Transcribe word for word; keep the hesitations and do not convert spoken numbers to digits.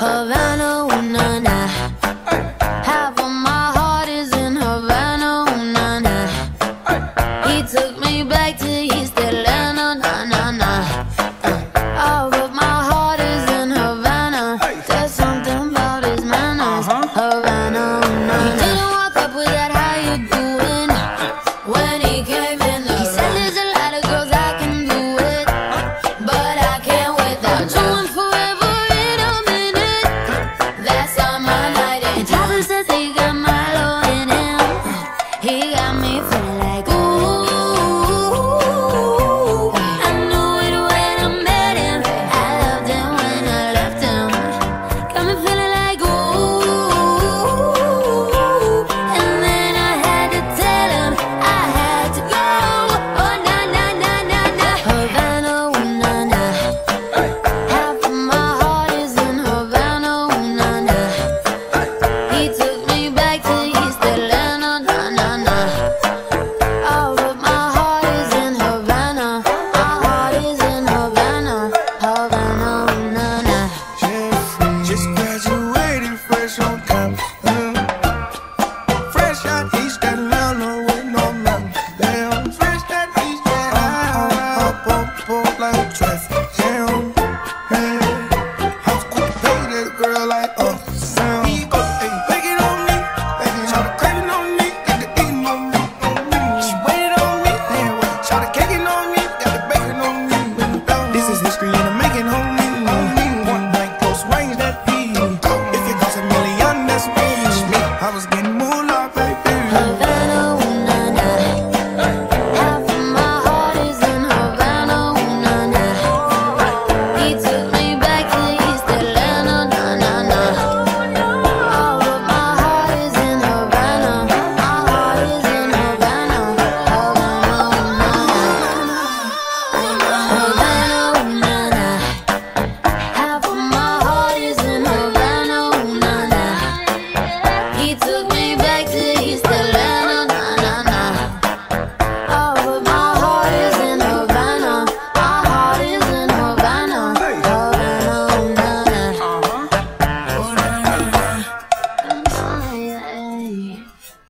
Havana.